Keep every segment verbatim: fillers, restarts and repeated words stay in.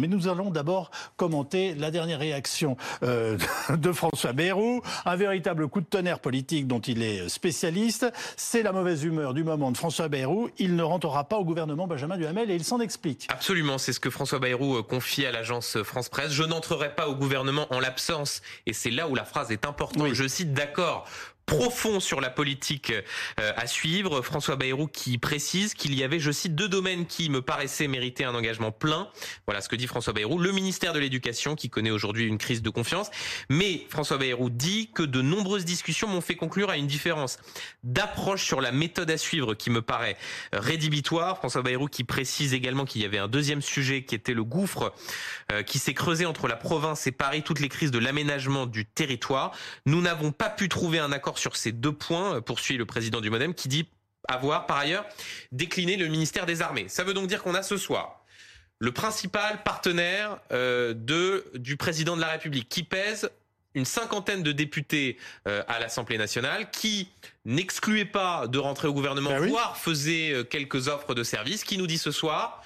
Mais nous allons d'abord commenter la dernière réaction euh, de François Bayrou, un véritable coup de tonnerre politique dont il est spécialiste. C'est la mauvaise humeur du moment de François Bayrou. Il ne rentrera pas au gouvernement Benjamin Duhamel et il s'en explique. Absolument, c'est ce que François Bayrou confie à l'agence France Presse. Je n'entrerai pas au gouvernement en l'absence. Et c'est là où la phrase est importante. Oui. Je cite, d'accord. Profond sur la politique à suivre. François Bayrou qui précise qu'il y avait, je cite, deux domaines qui me paraissaient mériter un engagement plein. Voilà ce que dit François Bayrou. Le ministère de l'Éducation qui connaît aujourd'hui une crise de confiance. Mais François Bayrou dit que de nombreuses discussions m'ont fait conclure à une différence d'approche sur la méthode à suivre qui me paraît rédhibitoire. François Bayrou qui précise également qu'il y avait un deuxième sujet qui était le gouffre qui s'est creusé entre la province et Paris, toutes les crises de l'aménagement du territoire. Nous n'avons pas pu trouver un accord sur ces deux points, poursuit le président du Modem, qui dit avoir, par ailleurs, décliné le ministère des Armées. Ça veut donc dire qu'on a ce soir le principal partenaire euh, de, du président de la République, qui pèse une cinquantaine de députés euh, à l'Assemblée nationale, qui n'excluait pas de rentrer au gouvernement, ben voire oui. faisait quelques offres de service, qui nous dit ce soir...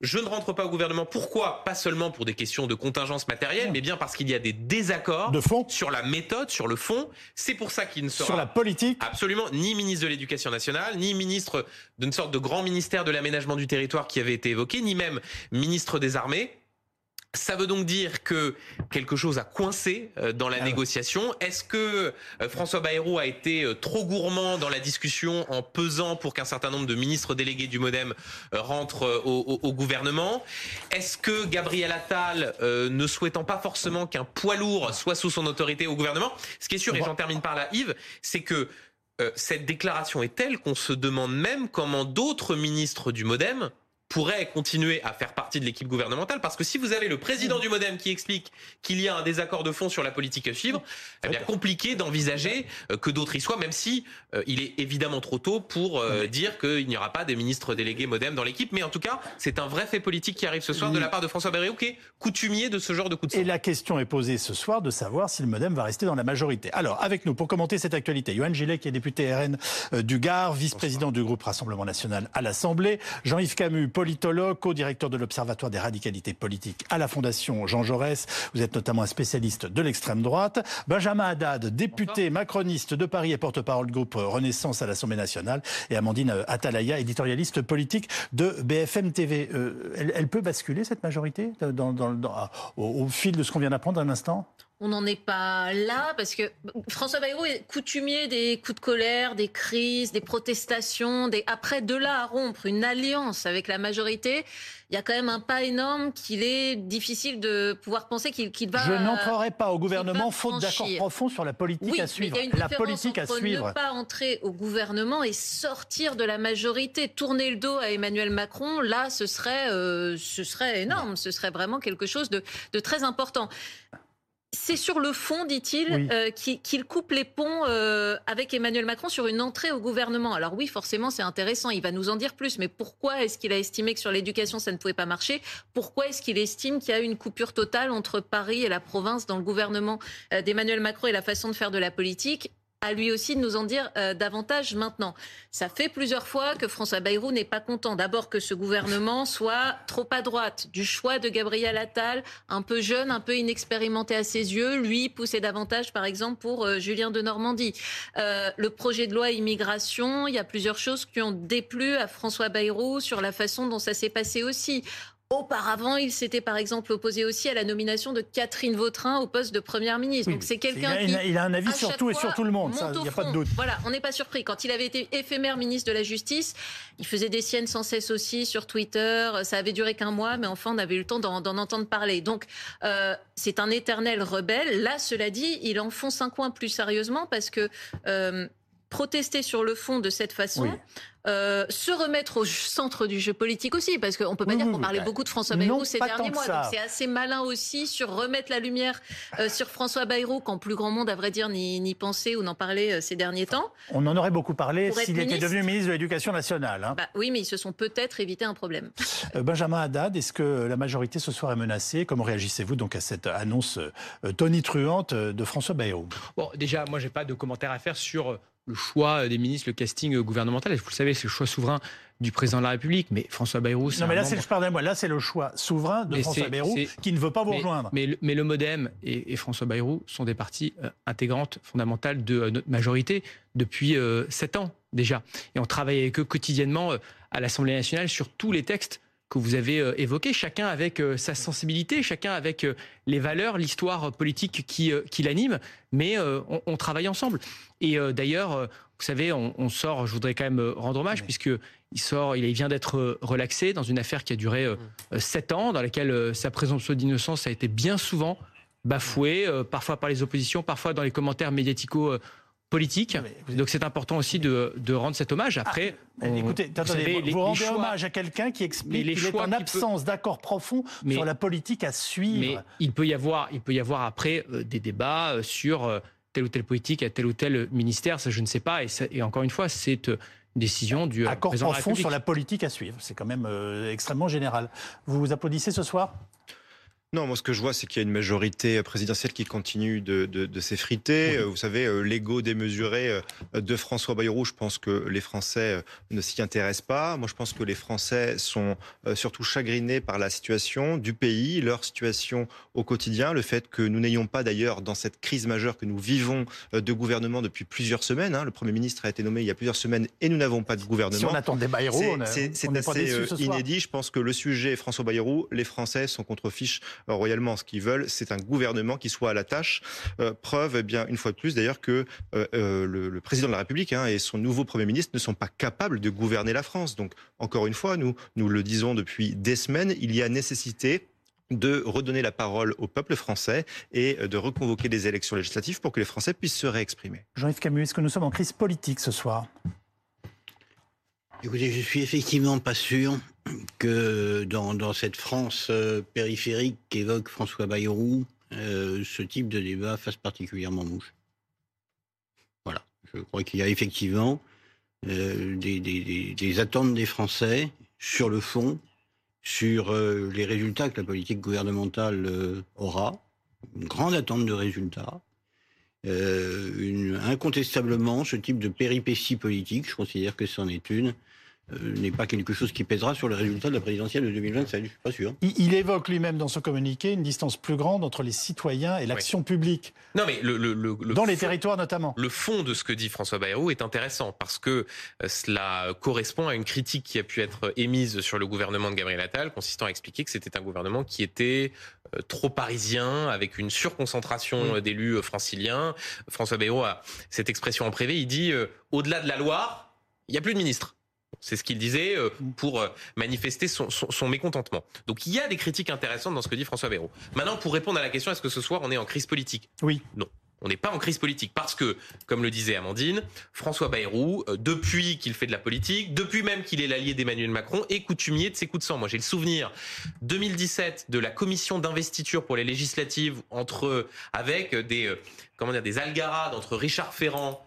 Je ne rentre pas au gouvernement. Pourquoi ? Pas seulement pour des questions de contingence matérielle, mais bien parce qu'il y a des désaccords de fond sur la méthode, sur le fond. C'est pour ça qu'il ne sera... Sur la politique ? Absolument. Ni ministre de l'Éducation nationale, ni ministre d'une sorte de grand ministère de l'aménagement du territoire qui avait été évoqué, ni même ministre des Armées. Ça veut donc dire que quelque chose a coincé dans la ah négociation. Ouais. Est-ce que François Bayrou a été trop gourmand dans la discussion en pesant pour qu'un certain nombre de ministres délégués du Modem rentrent au, au, au gouvernement ? Est-ce que Gabriel Attal, euh, ne souhaitant pas forcément qu'un poids lourd soit sous son autorité au gouvernement ? Ce qui est sûr, et j'en termine par là, Yves, c'est que euh, cette déclaration est telle qu'on se demande même comment d'autres ministres du Modem pourrait continuer à faire partie de l'équipe gouvernementale, parce que si vous avez le président du Modem qui explique qu'il y a un désaccord de fond sur la politique à suivre, eh bien compliqué d'envisager que d'autres y soient, même si euh, il est évidemment trop tôt pour euh, dire qu'il n'y aura pas des ministres délégués Modem dans l'équipe, mais en tout cas c'est un vrai fait politique qui arrive ce soir de la part de François Bayrou, qui est coutumier de ce genre de coup de sang. Et la question est posée ce soir de savoir si le Modem va rester dans la majorité. Alors avec nous pour commenter cette actualité, Yoann Gillet qui est député R N du Gard, vice-président du groupe Rassemblement National à l'Assemblée, Jean-Yves Camus, politologue, co-directeur de l'Observatoire des radicalités politiques à la Fondation Jean Jaurès. Vous êtes notamment un spécialiste de l'extrême droite. Benjamin Haddad, député macroniste de Paris et porte-parole du groupe Renaissance à l'Assemblée nationale. Et Amandine Attalaya, éditorialiste politique de B F M T V. Euh, elle, elle peut basculer cette majorité dans, dans, dans, au, au fil de ce qu'on vient d'apprendre à l'instant ? On n'en est pas là, parce que François Bayrou est coutumier des coups de colère, des crises, des protestations, des... Après, de là à rompre une alliance avec la majorité, il y a quand même un pas énorme qu'il est difficile de pouvoir penser qu'il, qu'il va... Je n'entrerai pas au gouvernement faute d'accord profond sur la politique oui, à suivre. Oui, mais il y a une la politique entre à suivre. Ne pas entrer au gouvernement et sortir de la majorité, tourner le dos à Emmanuel Macron, là, ce serait, euh, ce serait énorme, ce serait vraiment quelque chose de, de très important. C'est sur le fond, dit-il, oui. euh, qu'il coupe les ponts euh, avec Emmanuel Macron sur une entrée au gouvernement. Alors oui, forcément, c'est intéressant, il va nous en dire plus. Mais pourquoi est-ce qu'il a estimé que sur l'éducation, ça ne pouvait pas marcher ? Pourquoi est-ce qu'il estime qu'il y a une coupure totale entre Paris et la province dans le gouvernement euh, d'Emmanuel Macron et la façon de faire de la politique ? À lui aussi de nous en dire euh, davantage maintenant. Ça fait plusieurs fois que François Bayrou n'est pas content. D'abord que ce gouvernement soit trop à droite, du choix de Gabriel Attal, un peu jeune, un peu inexpérimenté à ses yeux, lui poussé davantage par exemple pour euh, Julien Denormandie. Euh, le projet de loi immigration, il y a plusieurs choses qui ont déplu à François Bayrou sur la façon dont ça s'est passé aussi. Auparavant, il s'était par exemple opposé aussi à la nomination de Catherine Vautrin au poste de première ministre. Oui, donc c'est quelqu'un qui, il a un avis sur tout et sur tout le monde, ça, il n'y a pas de doute. Voilà, on n'est pas surpris. Quand il avait été éphémère ministre de la Justice, il faisait des siennes sans cesse aussi sur Twitter. Ça avait duré qu'un mois, mais enfin on avait eu le temps d'en, d'en entendre parler. Donc euh, c'est un éternel rebelle. Là, cela dit, il enfonce un coin plus sérieusement parce que euh, protester sur le fond de cette façon... Oui. Euh, se remettre au centre du jeu politique aussi, parce qu'on ne peut pas mmh, dire qu'on parlait bah, beaucoup de François Bayrou non, ces derniers mois, donc c'est assez malin aussi sur remettre la lumière euh, sur François Bayrou, quand plus grand monde à vrai dire n'y, n'y pensait ou n'en parlait euh, ces derniers temps. On en aurait beaucoup parlé s'il ministre, était devenu ministre de l'Éducation nationale. Hein. Bah, oui, mais ils se sont peut-être évité un problème. Euh, Benjamin Haddad, est-ce que la majorité ce soir est menacée ? Comment réagissez-vous donc à cette annonce euh, tonitruante de François Bayrou ? Bon, déjà, moi j'ai pas de commentaire à faire sur le choix des ministres, le casting gouvernemental. Vous le savez, c'est le choix souverain du président de la République. Mais François Bayrou... Non, mais là, c'est, pardonnez-moi, là, c'est le choix souverain de mais François Bayrou qui ne veut pas vous mais, rejoindre. Mais, mais, mais le Modem et, et François Bayrou sont des parties euh, intégrantes, fondamentales de euh, notre majorité depuis euh, sept ans déjà. Et on travaille avec eux quotidiennement euh, à l'Assemblée nationale sur tous les textes que vous avez euh, évoqués, chacun avec euh, sa sensibilité, chacun avec euh, les valeurs, l'histoire politique qui, euh, qui l'anime, mais euh, on, on travaille ensemble. Et euh, d'ailleurs, euh, vous savez, on, on sort, je voudrais quand même rendre hommage, oui. puisque il sort, il vient d'être relaxé dans une affaire qui a duré euh, oui. sept ans, dans laquelle euh, sa présomption d'innocence a été bien souvent bafouée, euh, parfois par les oppositions, parfois dans les commentaires médiatico- euh, politique. Avez... Donc c'est important aussi de, de rendre cet hommage. Après, ah, on... écoutez, vous, savez, vous, les, vous rendez les choix... hommage à quelqu'un qui explique qu'il est en absence peut... d'accord profond mais... sur la politique à suivre. Mais il peut y avoir, il peut y avoir après euh, des débats euh, sur euh, telle ou telle politique à tel ou tel ministère, ça je ne sais pas. Et, ça, et encore une fois, c'est euh, une décision du euh, accord président profond de la sur la politique à suivre. C'est quand même euh, extrêmement général. Vous vous applaudissez ce soir ? Non, moi ce que je vois, c'est qu'il y a une majorité présidentielle qui continue de, de, de s'effriter. Oui. Vous savez, l'ego démesuré de François Bayrou, je pense que les Français ne s'y intéressent pas. Moi je pense que les Français sont surtout chagrinés par la situation du pays, leur situation au quotidien, le fait que nous n'ayons pas d'ailleurs dans cette crise majeure que nous vivons de gouvernement depuis plusieurs semaines. Hein. Le Premier ministre a été nommé il y a plusieurs semaines et nous n'avons pas de gouvernement. Si on attendait Bayrou, on est, c'est on est assez pas déçu, inédit. Je pense que le sujet François Bayrou, les Français sont contrefiches royalement. Ce qu'ils veulent, c'est un gouvernement qui soit à la tâche. Euh, preuve, eh bien, une fois de plus, d'ailleurs, que euh, le, le président de la République hein, et son nouveau Premier ministre ne sont pas capables de gouverner la France. Donc, encore une fois, nous, nous le disons depuis des semaines, il y a nécessité de redonner la parole au peuple français et de reconvoquer des élections législatives pour que les Français puissent se réexprimer. Jean-Yves Camus, est-ce que nous sommes en crise politique ce soir ? Écoutez, je suis effectivement pas sûr que dans, dans cette France euh, périphérique qu'évoque François Bayrou, euh, ce type de débat fasse particulièrement mouche. Voilà. Je crois qu'il y a effectivement euh, des, des, des, des attentes des Français sur le fond, sur euh, les résultats que la politique gouvernementale euh, aura. Une grande attente de résultats. Euh, une, incontestablement, ce type de péripétie politique, je considère que c'en est une, Euh, n'est pas quelque chose qui pèsera sur le résultat de la présidentielle de deux mille vingt-sept, je ne suis pas sûr. Il, il évoque lui-même dans son communiqué une distance plus grande entre les citoyens et l'action oui. publique. Non, mais le, le, le, dans le les fond, territoires notamment. Le fond de ce que dit François Bayrou est intéressant parce que cela correspond à une critique qui a pu être émise sur le gouvernement de Gabriel Attal, consistant à expliquer que c'était un gouvernement qui était trop parisien, avec une surconcentration mmh. d'élus franciliens. François Bayrou a cette expression en privé, il dit euh, « au-delà de la Loire, il n'y a plus de ministre ». C'est ce qu'il disait pour manifester son, son, son mécontentement. Donc il y a des critiques intéressantes dans ce que dit François Bayrou. Maintenant, pour répondre à la question, est-ce que ce soir on est en crise politique ? Oui. Non, on n'est pas en crise politique parce que, comme le disait Amandine, François Bayrou, depuis qu'il fait de la politique, depuis même qu'il est l'allié d'Emmanuel Macron, est coutumier de ses coups de sang. Moi, j'ai le souvenir deux mille dix-sept de la commission d'investiture pour les législatives entre avec des comment dire des algarades entre Richard Ferrand,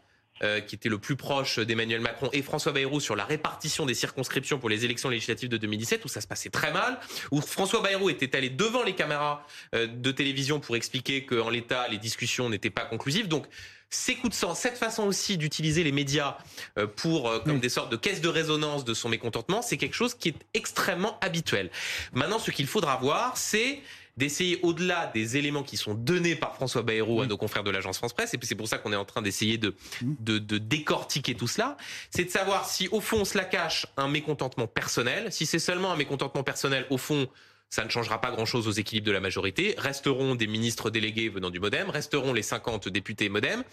Euh, qui était le plus proche d'Emmanuel Macron et François Bayrou sur la répartition des circonscriptions pour les élections législatives de deux mille dix-sept, où ça se passait très mal, où François Bayrou était allé devant les caméras euh, de télévision pour expliquer qu'en l'état, les discussions n'étaient pas conclusives. Donc, ces coups de sang, cette façon aussi d'utiliser les médias euh, pour euh, comme oui. des sortes de caisses de résonance de son mécontentement, c'est quelque chose qui est extrêmement habituel. Maintenant, ce qu'il faudra voir, c'est d'essayer au-delà des éléments qui sont donnés par François Bayrou oui. à nos confrères de l'agence France Presse, et c'est pour ça qu'on est en train d'essayer de, de, de décortiquer tout cela, c'est de savoir si au fond on se la cache un mécontentement personnel. Si c'est seulement un mécontentement personnel, au fond ça ne changera pas grand-chose aux équilibres de la majorité, resteront des ministres délégués venant du Modem, resteront les cinquante députés Modem.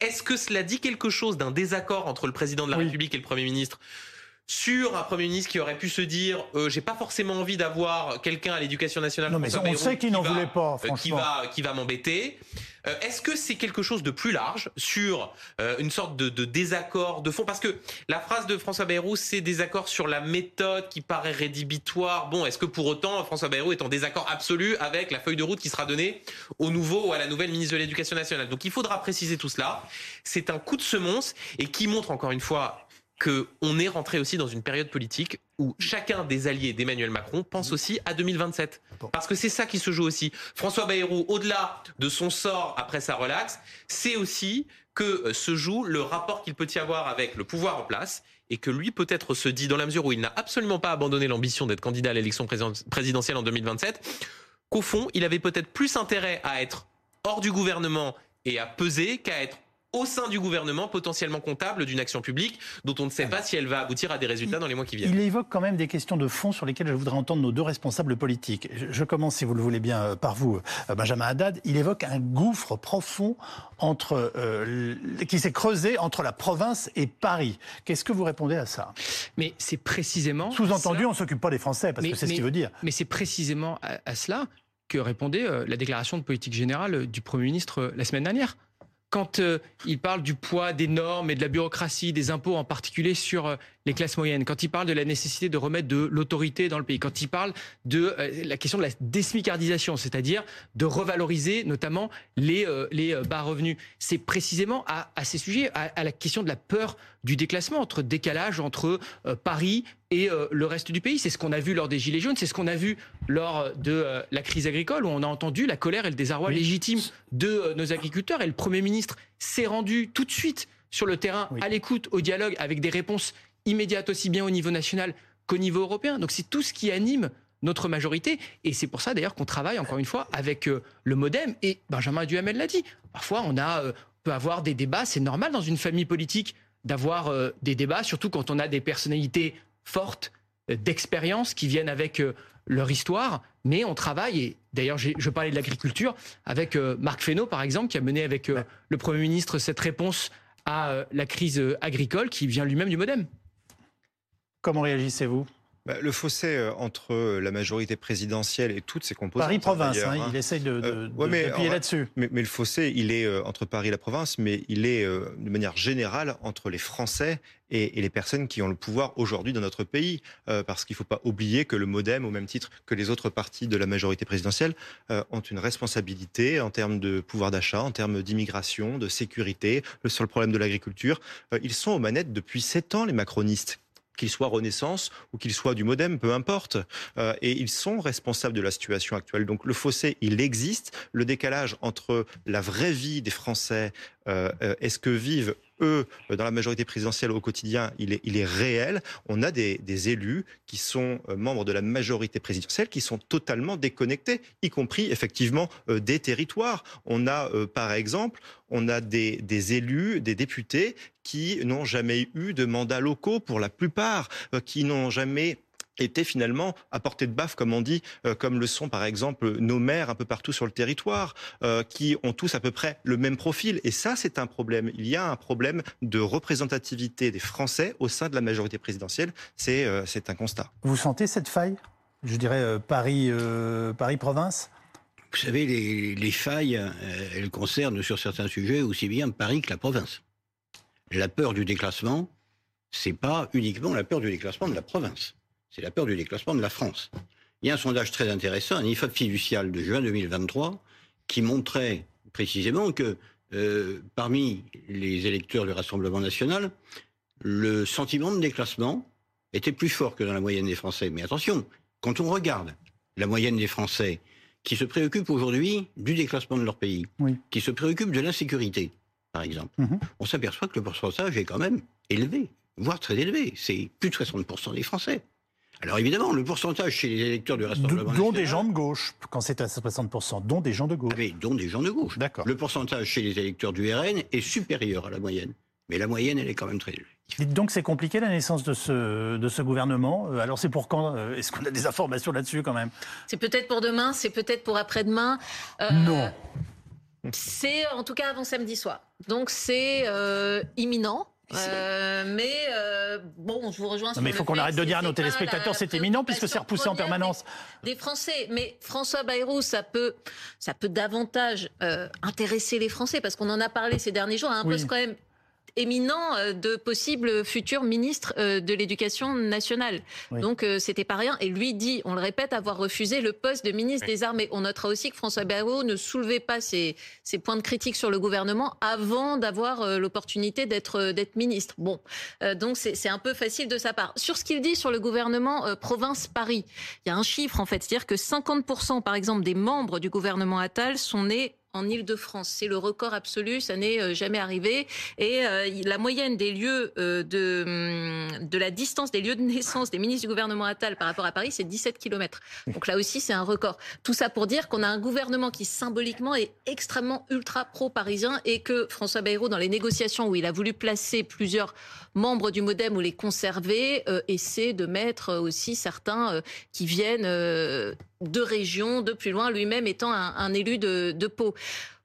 Est-ce que cela dit quelque chose d'un désaccord entre le président de la oui. République et le Premier ministre ? Sur un Premier ministre qui aurait pu se dire euh, « j'ai pas forcément envie d'avoir quelqu'un à l'éducation nationale » Non mais on sait qu'il n'en voulait pas, franchement. Euh, qui va, qui va m'embêter. Euh, est-ce que c'est quelque chose de plus large sur euh, une sorte de, de désaccord de fond ? Parce que la phrase de François Bayrou, c'est « désaccord sur la méthode qui paraît rédhibitoire ». Bon, est-ce que pour autant François Bayrou est en désaccord absolu avec la feuille de route qui sera donnée au nouveau ou à la nouvelle ministre de l'Éducation nationale ? Donc il faudra préciser tout cela. C'est un coup de semonce et qui montre encore une fois qu'on est rentré aussi dans une période politique où chacun des alliés d'Emmanuel Macron pense aussi à deux mille vingt-sept. Parce que c'est ça qui se joue aussi. François Bayrou, au-delà de son sort après sa relaxe, c'est aussi que se joue le rapport qu'il peut y avoir avec le pouvoir en place, et que lui peut-être se dit, dans la mesure où il n'a absolument pas abandonné l'ambition d'être candidat à l'élection présidentielle en deux mille vingt-sept, qu'au fond, il avait peut-être plus intérêt à être hors du gouvernement et à peser qu'à être au sein du gouvernement, potentiellement comptable d'une action publique dont on ne sait pas si elle va aboutir à des résultats dans les mois qui viennent. Il évoque quand même des questions de fond sur lesquelles je voudrais entendre nos deux responsables politiques. Je commence, si vous le voulez bien, par vous, Benjamin Haddad. Il évoque un gouffre profond entre, euh, qui s'est creusé entre la province et Paris. Qu'est-ce que vous répondez à ça? Mais c'est précisément... Sous-entendu, on ne s'occupe pas des Français, parce mais, que c'est mais, ce qu'il veut dire. Mais c'est précisément à, à cela que répondait euh, la déclaration de politique générale du Premier ministre euh, la semaine dernière. Quand euh, il parle du poids des normes et de la bureaucratie, des impôts en particulier sur euh, les classes moyennes, quand il parle de la nécessité de remettre de l'autorité dans le pays, quand il parle de euh, la question de la désmicardisation, c'est-à-dire de revaloriser notamment les, euh, les bas revenus, c'est précisément à, à ces sujets, à, à la question de la peur du déclassement, entre décalage entre euh, Paris et euh, le reste du pays. C'est ce qu'on a vu lors des Gilets jaunes, c'est ce qu'on a vu lors de euh, la crise agricole, où on a entendu la colère et le désarroi oui. légitime de euh, nos agriculteurs, et le Premier ministre s'est rendu tout de suite sur le terrain, oui. à l'écoute, au dialogue, avec des réponses immédiates aussi bien au niveau national qu'au niveau européen. Donc c'est tout ce qui anime notre majorité, et c'est pour ça d'ailleurs qu'on travaille encore une fois avec euh, le Modem, et Benjamin Duhamel l'a dit, parfois on a, euh, peut avoir des débats, c'est normal dans une famille politique d'avoir euh, des débats, surtout quand on a des personnalités fortes, euh, d'expérience, qui viennent avec euh, leur histoire, mais on travaille, et d'ailleurs je parlais de l'agriculture, avec euh, Marc Fesneau par exemple, qui a mené avec euh, le Premier ministre cette réponse à euh, la crise euh, agricole, qui vient lui-même du Modem. Comment réagissez-vous? Bah, le fossé entre la majorité présidentielle et toutes ses composantes... Paris-Province, hein, hein. Il essaye de, de, euh, ouais, de, mais, de plier là-dessus. Mais, mais le fossé, il est euh, entre Paris et la province, mais il est euh, de manière générale entre les Français et, et les personnes qui ont le pouvoir aujourd'hui dans notre pays. Euh, parce qu'il ne faut pas oublier que le Modem, au même titre que les autres partis de la majorité présidentielle, euh, ont une responsabilité en termes de pouvoir d'achat, en termes d'immigration, de sécurité, sur le problème de l'agriculture. Euh, ils sont aux manettes depuis sept ans, les macronistes. Qu'ils soient Renaissance ou qu'ils soient du Modem, peu importe. Euh, et ils sont responsables de la situation actuelle. Donc le fossé, il existe. Le décalage entre la vraie vie des Français euh, et ce que vivent eux dans la majorité présidentielle au quotidien, il est, il est réel. On a des, des élus qui sont euh, membres de la majorité présidentielle qui sont totalement déconnectés, y compris effectivement euh, des territoires. On a euh, par exemple, on a des, des élus, des députés qui n'ont jamais eu de mandats locaux pour la plupart, euh, qui n'ont jamais... étaient finalement à portée de baffe, comme on dit, euh, comme le sont par exemple nos maires un peu partout sur le territoire, euh, qui ont tous à peu près le même profil. Et ça, c'est un problème. Il y a un problème de représentativité des Français au sein de la majorité présidentielle. C'est euh, c'est un constat. Vous sentez cette faille, je dirais, euh, Paris, euh, Paris-Province ? Vous savez, les, les failles, euh, elles concernent sur certains sujets aussi bien Paris que la province. La peur du déclassement, c'est pas uniquement la peur du déclassement de la province. C'est la peur du déclassement de la France. Il y a un sondage très intéressant, un Ifop-Fiducial de juin deux mille vingt-trois, qui montrait précisément que euh, parmi les électeurs du Rassemblement National, le sentiment de déclassement était plus fort que dans la moyenne des Français. Mais attention, quand on regarde la moyenne des Français qui se préoccupent aujourd'hui du déclassement de leur pays, oui. qui se préoccupent de l'insécurité, par exemple, mmh. on s'aperçoit que le pourcentage est quand même élevé, voire très élevé. C'est plus de soixante pour cent des Français. Alors évidemment, le pourcentage chez les électeurs du Rassemblement National... Dont des gens de gauche, quand c'est à soixante pour cent, dont des gens de gauche. Ah mais dont des gens de gauche. D'accord. Le pourcentage chez les électeurs du R N est supérieur à la moyenne. Mais la moyenne, elle est quand même très élevée. Dites donc, c'est compliqué la naissance de ce, de ce gouvernement. Alors c'est pour quand? Est-ce qu'on a des informations là-dessus quand même? C'est peut-être pour demain, c'est peut-être pour après-demain. Euh, non. C'est en tout cas avant samedi soir. Donc c'est euh, imminent. Euh, mais euh, bon, je vous rejoins sur le fait. Mais il faut qu'on arrête de dire à nos téléspectateurs c'est éminent puisque c'est repoussé en permanence. Des, des Français, mais François Bayrou, ça peut, ça peut davantage euh, intéresser les Français parce qu'on en a parlé ces derniers jours, un oui. peu quand même éminent euh, de possibles futurs ministres euh, de l'Éducation nationale. Oui. Donc euh, c'était pas rien. Et lui dit, on le répète, avoir refusé le poste de ministre oui. des Armées. On notera aussi que François Bayrou ne soulevait pas ses, ses points de critique sur le gouvernement avant d'avoir euh, l'opportunité d'être euh, d'être ministre. Bon, euh, donc c'est, c'est un peu facile de sa part. Sur ce qu'il dit sur le gouvernement euh, province-Paris, il y a un chiffre en fait, c'est-à-dire que cinquante pour cent par exemple des membres du gouvernement Attal sont nés en Ile-de-France. C'est le record absolu, ça n'est jamais arrivé. Et euh, la moyenne des lieux euh, de, de la distance des lieux de naissance des ministres du gouvernement Attal par rapport à Paris, c'est dix-sept kilomètres. Donc là aussi, c'est un record. Tout ça pour dire qu'on a un gouvernement qui, symboliquement, est extrêmement ultra pro-parisien et que François Bayrou, dans les négociations où il a voulu placer plusieurs membres du Modem ou les conserver, euh, essaie de mettre aussi certains euh, qui viennent... Euh, de région, de plus loin, lui-même étant un, un élu de, de Pau.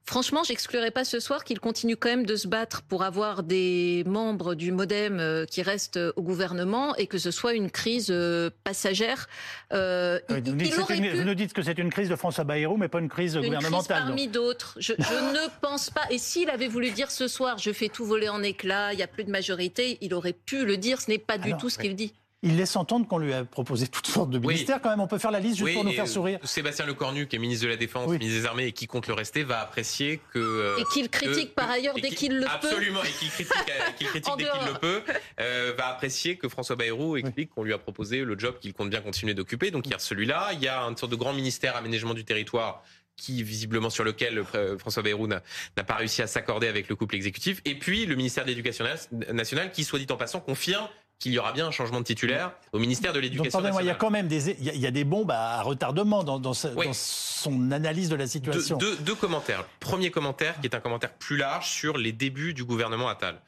Franchement, j'exclurais pas ce soir qu'il continue quand même de se battre pour avoir des membres du Modem qui restent au gouvernement et que ce soit une crise passagère. Euh, vous, il, nous dites, il aurait une, pu... vous nous dites que c'est une crise de François Bayrou, mais pas une crise une gouvernementale. Crise parmi d'autres. Je, je ne pense pas. Et s'il avait voulu dire ce soir, je fais tout voler en éclats, il n'y a plus de majorité, il aurait pu le dire. Ce n'est pas du Alors, tout ce oui. qu'il dit. Il laisse entendre qu'on lui a proposé toutes sortes de ministères. Oui. Quand même, on peut faire la liste juste oui, pour nous faire sourire. Sébastien Lecornu, qui est ministre de la Défense, oui. ministre des Armées et qui compte le rester, va apprécier que... Euh, et qu'il critique que, par ailleurs dès qu'il le absolument, peut. Absolument, et qu'il critique, qu'il critique dès qu'il le peut, euh, va apprécier que François Bayrou explique oui. qu'on lui a proposé le job qu'il compte bien continuer d'occuper. Donc il y a celui-là, il y a une sorte de grand ministère aménagement du territoire qui, visiblement, sur lequel François Bayrou n'a, n'a pas réussi à s'accorder avec le couple exécutif. Et puis le ministère de l'Éducation nationale qui, soit dit en passant, confirme qu'il y aura bien un changement de titulaire au ministère de l'Éducation nationale. Il y a quand même des, il y a, il y a des bombes à retardement dans, dans, ce, oui. dans son analyse de la situation. Deux, deux, deux commentaires. Premier commentaire, qui est un commentaire plus large sur les débuts du gouvernement Attal.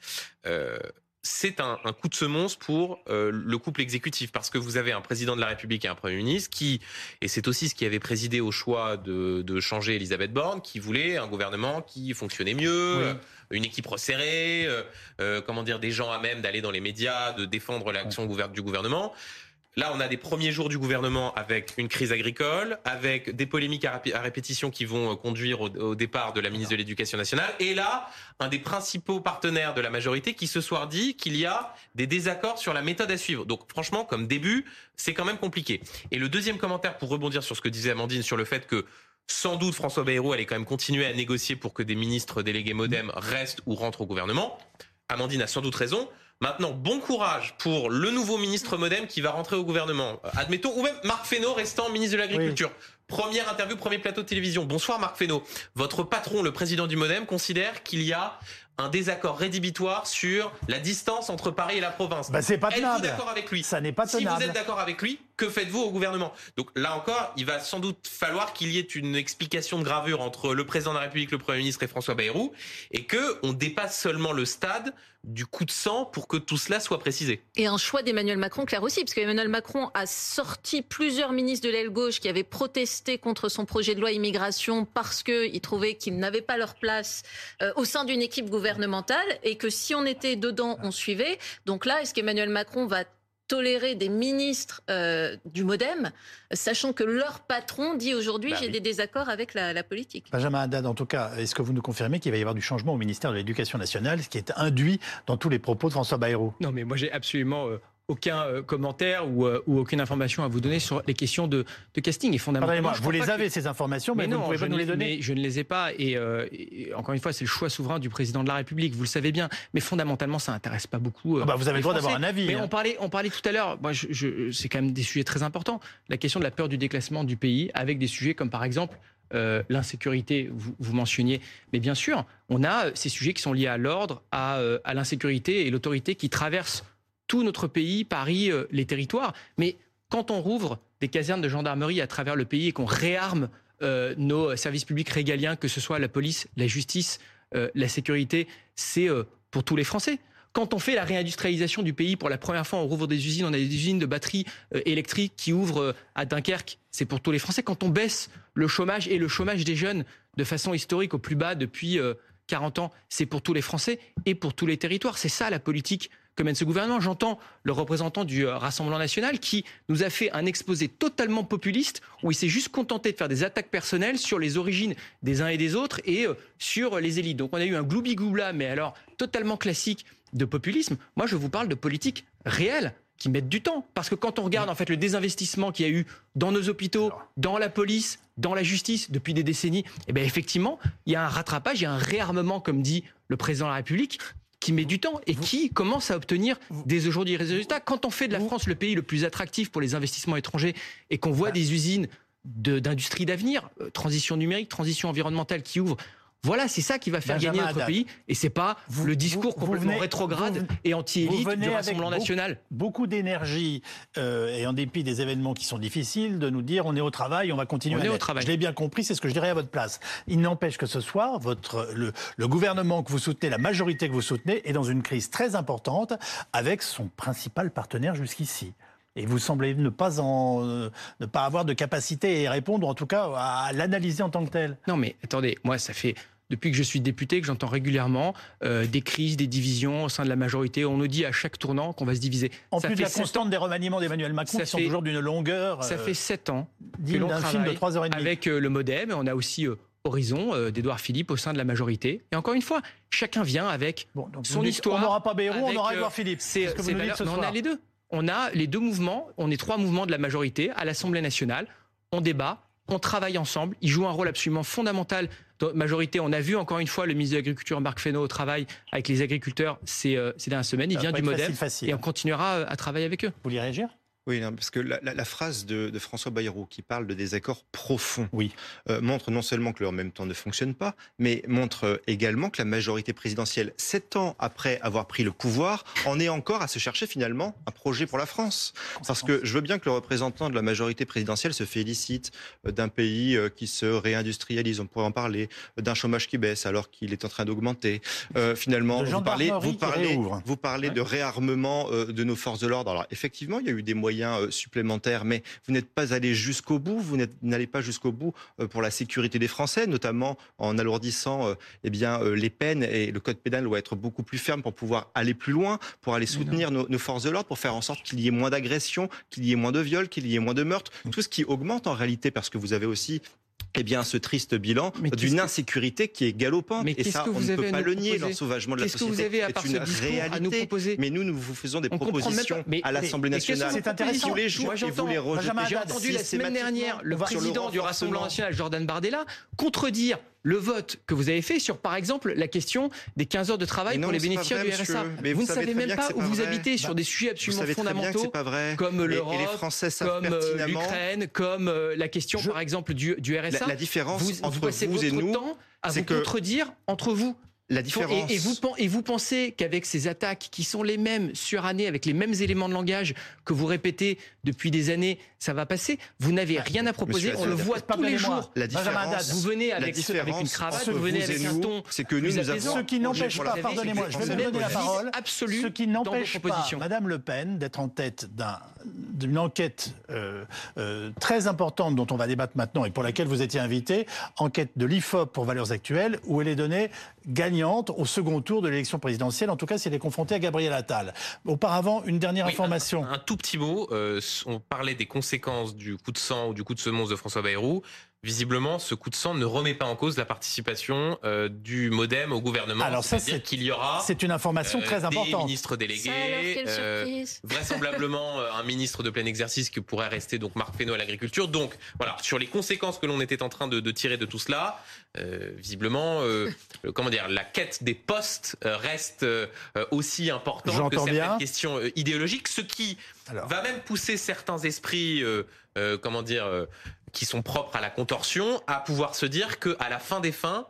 Euh, c'est un, un coup de semonce pour euh, le couple exécutif, parce que vous avez un président de la République et un Premier ministre qui, et c'est aussi ce qui avait présidé au choix de, de changer Elisabeth Borne, qui voulait un gouvernement qui fonctionnait mieux... Oui. Une équipe resserrée, euh, euh, comment dire, des gens à même d'aller dans les médias, de défendre l'action du gouvernement. Là, on a des premiers jours du gouvernement avec une crise agricole, avec des polémiques à, répé- à répétition qui vont conduire au, au départ de la ministre de l'Éducation nationale. Et là, un des principaux partenaires de la majorité qui ce soir dit qu'il y a des désaccords sur la méthode à suivre. Donc franchement, comme début, c'est quand même compliqué. Et le deuxième commentaire, pour rebondir sur ce que disait Amandine, sur le fait que sans doute, François Bayrou allait quand même continuer à négocier pour que des ministres délégués Modem restent ou rentrent au gouvernement. Amandine a sans doute raison. Maintenant, bon courage pour le nouveau ministre Modem qui va rentrer au gouvernement. Admettons, ou même Marc Fesneau restant ministre de l'Agriculture. Oui. Première interview, premier plateau de télévision. Bonsoir Marc Fesneau. Votre patron, le président du Modem, considère qu'il y a un désaccord rédhibitoire sur la distance entre Paris et la province. Bah, c'est pas tenable. Êtes-vous d'accord avec lui ? Ça n'est pas tenable. Si vous êtes d'accord avec lui, que faites-vous au gouvernement ? Donc là encore, il va sans doute falloir qu'il y ait une explication de gravure entre le président de la République, le Premier ministre et François Bayrou, et qu'on dépasse seulement le stade du coup de sang pour que tout cela soit précisé. Et un choix d'Emmanuel Macron clair aussi, parce qu'Emmanuel Macron a sorti plusieurs ministres de l'aile gauche qui avaient protesté contre son projet de loi immigration parce qu'ils trouvaient qu'ils n'avaient pas leur place euh, au sein d'une équipe gouvernementale. gouvernementale et que si on était dedans, on suivait. Donc là, est-ce qu'Emmanuel Macron va tolérer des ministres euh, du Modem, sachant que leur patron dit aujourd'hui bah, j'ai oui. des désaccords avec la, la politique. Benjamin Haddad, en tout cas, est-ce que vous nous confirmez qu'il va y avoir du changement au ministère de l'Éducation nationale, ce qui est induit dans tous les propos de François Bayrou ? Non, mais moi j'ai absolument... Euh... aucun euh, commentaire ou, euh, ou aucune information à vous donner sur les questions de, de casting. Et fondamentalement, je vous les avez, que... ces informations, mais, mais vous non, ne pouvez pas nous les donner. Mais je ne les ai pas. Et, euh, et encore une fois, c'est le choix souverain du président de la République, vous le savez bien. Mais fondamentalement, ça n'intéresse pas beaucoup. Euh, ah bah vous avez le droit d'avoir un avis. Mais hein. on, parlait, on parlait tout à l'heure, moi, je, je, c'est quand même des sujets très importants. La question de la peur du déclassement du pays, avec des sujets comme par exemple... Euh, l'insécurité, vous, vous mentionniez, mais bien sûr, on a ces sujets qui sont liés à l'ordre, à, euh, à l'insécurité et l'autorité qui traversent tout notre pays, Paris, euh, les territoires. Mais quand on rouvre des casernes de gendarmerie à travers le pays et qu'on réarme euh, nos services publics régaliens, que ce soit la police, la justice, euh, la sécurité, c'est euh, pour tous les Français. Quand on fait la réindustrialisation du pays, pour la première fois, on rouvre des usines, on a des usines de batteries euh, électriques qui ouvrent euh, à Dunkerque, c'est pour tous les Français. Quand on baisse le chômage et le chômage des jeunes de façon historique au plus bas depuis euh, quarante ans, c'est pour tous les Français et pour tous les territoires. C'est ça la politique que mène ce gouvernement. J'entends le représentant du Rassemblement National qui nous a fait un exposé totalement populiste où il s'est juste contenté de faire des attaques personnelles sur les origines des uns et des autres et sur les élites. Donc on a eu un gloubi-gloubla, mais alors totalement classique de populisme. Moi, je vous parle de politique réelle qui met du temps. Parce que quand on regarde en fait le désinvestissement qu'il y a eu dans nos hôpitaux, dans la police, dans la justice depuis des décennies, eh bien effectivement, il y a un rattrapage, il y a un réarmement, comme dit le président de la République, qui met du temps et qui commence à obtenir dès aujourd'hui des résultats. Quand on fait de la France le pays le plus attractif pour les investissements étrangers et qu'on voit des usines d'industries d'avenir, euh, transition numérique, transition environnementale qui ouvre. Voilà, c'est ça qui va faire Benjamin gagner notre Haddad. pays. Et ce n'est pas vous, le discours vous, complètement vous venez, rétrograde vous, et anti-élite du Rassemblement National. Beaucoup d'énergie euh, et en dépit des événements qui sont difficiles, de nous dire on est au travail, on va continuer on à est au travail. Je l'ai bien compris, c'est ce que je dirais à votre place. Il n'empêche que ce soir, votre, le, le gouvernement que vous soutenez, la majorité que vous soutenez, est dans une crise très importante avec son principal partenaire jusqu'ici. Et vous semblez ne pas, en, euh, ne pas avoir de capacité et répondre, en tout cas, à l'analyser en tant que telle. Non mais attendez, moi ça fait... Depuis que je suis député, que j'entends régulièrement euh, des crises, des divisions au sein de la majorité. On nous dit à chaque tournant qu'on va se diviser. En ça plus de la constante des remaniements d'Emmanuel Macron, qui sont toujours d'une longueur... Euh, ça fait sept ans que l'on travaille de trois heures et demie. Avec euh, le Modem, et on a aussi euh, Horizon euh, d'Edouard Philippe au sein de la majorité. Et encore une fois, chacun vient avec bon, donc son dites, histoire. On n'aura pas Bayrou, avec, on aura Edouard Philippe. C'est ce que vous nous dites ce soir. On a les deux. On a les deux mouvements, on est trois mouvements de la majorité à l'Assemblée nationale. On débat, on travaille ensemble. Ils jouent un rôle absolument fondamental... majorité. On a vu encore une fois le ministre de l'Agriculture Marc Fesneau au travail avec les agriculteurs ces, euh, ces dernières semaines. Il vient du Modem facile, facile. et on continuera à travailler avec eux. Vous voulez réagir ? Oui, non, parce que la, la, la phrase de, de François Bayrou qui parle de désaccords profonds oui. euh, montre non seulement que le en même temps ne fonctionne pas, mais montre également que la majorité présidentielle, sept ans après avoir pris le pouvoir, en est encore à se chercher finalement un projet pour la France. Parce que je veux bien que le représentant de la majorité présidentielle se félicite d'un pays qui se réindustrialise, on pourrait en parler, d'un chômage qui baisse alors qu'il est en train d'augmenter. Euh, finalement, vous parlez, vous parlez, vous parlez ouais. de réarmement de nos forces de l'ordre. Alors effectivement, il y a eu des moyens supplémentaires, mais vous n'êtes pas allé jusqu'au bout, vous n'allez pas jusqu'au bout pour la sécurité des Français, notamment en alourdissant eh bien, les peines, et le code pénal doit être beaucoup plus ferme pour pouvoir aller plus loin, pour aller soutenir nos, nos forces de l'ordre, pour faire en sorte qu'il y ait moins d'agressions, qu'il y ait moins de viols, qu'il y ait moins de meurtres, tout ce qui augmente en réalité, parce que vous avez aussi eh bien, ce triste bilan d'une insécurité que... qui est galopante. Mais et ça, on ne peut pas le nier, l'ensauvagement de la société. Qu'est-ce que vous avez à part ce discours à nous proposer ? Mais nous, nous vous faisons des on propositions mais, à l'Assemblée nationale. C'est intéressant. Tous les jours, et vous les rejetez. J'ai entendu la semaine dernière le président du Rassemblement National, Jordan Bardella, contredire le vote que vous avez fait sur, par exemple, la question des quinze heures de travail non, pour les bénéficiaires vrai, du R S A. Monsieur, vous, vous ne savez même pas où vous vrai. habitez sur bah, des sujets absolument fondamentaux comme l'Europe, comme l'Ukraine, comme la question, je... par exemple, du, du R S A. La, la différence vous, entre vous, passez vous et nous, temps à vous contredire entre vous. La différence. Et, et, vous, et vous pensez qu'avec ces attaques qui sont les mêmes surannées, avec les mêmes éléments de langage que vous répétez depuis des années, ça va passer? Vous n'avez rien à proposer, Monsieur on Azad, le voit tous les jours. La différence, vous venez avec, ce, avec une cravate, vous venez avec un ton. C'est que nous, nous avons... Ce qui n'empêche pas, pardonnez-moi, je vais vous donner la parole, ce qui n'empêche pas Madame Le Pen d'être en tête d'une un, enquête euh, euh, très importante dont on va débattre maintenant et pour laquelle vous étiez invité, enquête de l'I F O P pour Valeurs Actuelles, où elle est donnée gagnante au second tour de l'élection présidentielle. En tout cas, si elle est confrontée à Gabriel Attal. Auparavant, une dernière oui, information. Un, un tout petit mot. Euh, on parlait des conséquences du coup de sang ou du coup de semonce de François Bayrou. Visiblement, ce coup de sang ne remet pas en cause la participation euh, du Modem au gouvernement. Alors ça, c'est qu'il y aura. C'est une information euh, très importante. Des ministres délégués, alors, euh, vraisemblablement un ministre de plein exercice qui pourrait rester donc Marc Fesneau à l'agriculture. Donc voilà, sur les conséquences que l'on était en train de, de tirer de tout cela, euh, visiblement, euh, comment dire, la quête des postes reste euh, aussi importante que certaines bien. questions euh, idéologiques, ce qui alors. va même pousser certains esprits, euh, euh, comment dire. Euh, qui sont propres à la contorsion, à pouvoir se dire qu'à la fin des fins,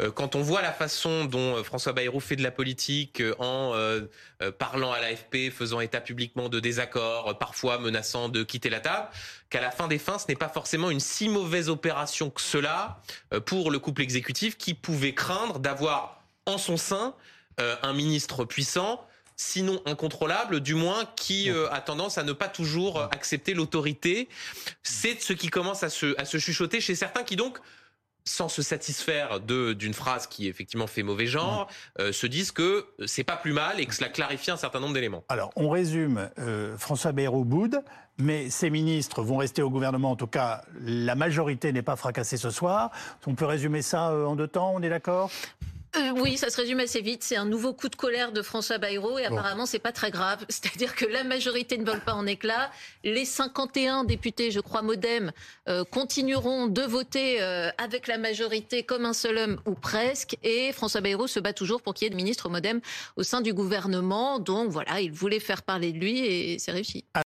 euh, quand on voit la façon dont François Bayrou fait de la politique euh, en euh, euh, parlant à l'A F P, faisant état publiquement de désaccords, euh, parfois menaçant de quitter la table, qu'à la fin des fins, ce n'est pas forcément une si mauvaise opération que cela euh, pour le couple exécutif qui pouvait craindre d'avoir en son sein euh, un ministre puissant, sinon incontrôlable, du moins qui euh, a tendance à ne pas toujours accepter l'autorité. C'est ce qui commence à se, à se chuchoter chez certains qui donc, sans se satisfaire d'une phrase qui effectivement fait mauvais genre, euh, se disent que c'est pas plus mal et que cela clarifie un certain nombre d'éléments. Alors, on résume, euh, François Bayrou boude, mais ces ministres vont rester au gouvernement, en tout cas, la majorité n'est pas fracassée ce soir. On peut résumer ça euh, en deux temps, on est d'accord ? Euh, oui, ça se résume assez vite. C'est un nouveau coup de colère de François Bayrou et apparemment, c'est pas très grave. C'est-à-dire que la majorité ne vole pas en éclats. Les cinquante et un députés, je crois, Modem, euh, continueront de voter euh, avec la majorité comme un seul homme ou presque. Et François Bayrou se bat toujours pour qu'il y ait de ministres Modem au sein du gouvernement. Donc voilà, il voulait faire parler de lui et c'est réussi.